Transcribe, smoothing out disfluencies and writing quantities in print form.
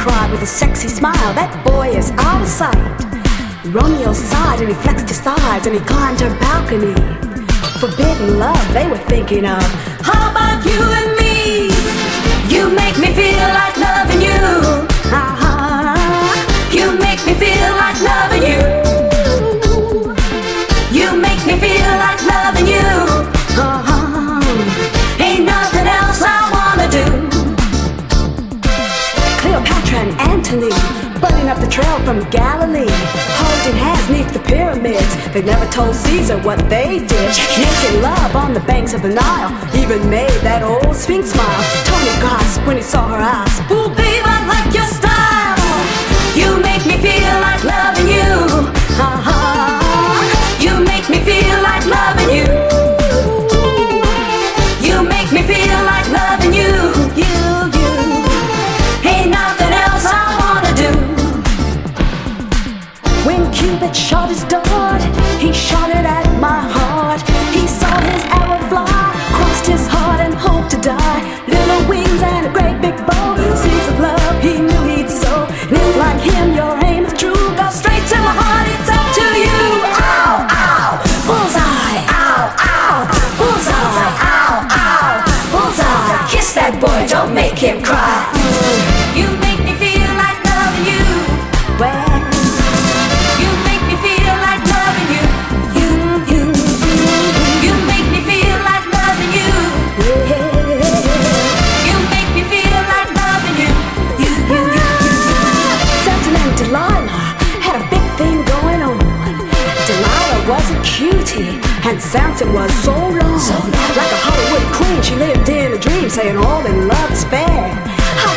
cry with a sexy smile. That boy is out of sight. Romeo sighed and he flexed his thighs and he climbed her balcony. Forbidden love they were thinking of. How about you and me? You make me feel like loving you. You make me feel like loving you. You make me feel like loving you. Ain't nothing else I wanna do. Cleopatra and Antony burning up the trail from Galilee, holding hands neath the pyramids. They never told Caesar what they did. Making love on the banks of the Nile, even made that old Sphinx smile. Tony gasped when he saw her eyes. Ooh, babe, I like your style. You make me feel like loving you. You make me feel like loving you. You make me feel like loving you. You ain't nothing else I wanna do. When Cupid shot his dart, he shot it at my heart. He saw his arrow fly, crossed his heart and hoped to die. Little wings and a great big bow, seeds of love he knew he'd sow. And if like him your aim is true, go straight to my heart, it's up to you. Ow, ow, bullseye, ow, ow, bullseye, ow, ow, bullseye. Kiss that boy, don't make him cry. You make me feel like loving you. Well, you make me feel like loving you. You make me feel like loving you. You make me feel like loving you. Samson and Delilah had a big thing going on. Delilah was a cutie, and Samson was so long. Like a Hollywood queen, she lived in a dream, saying all in love is fair.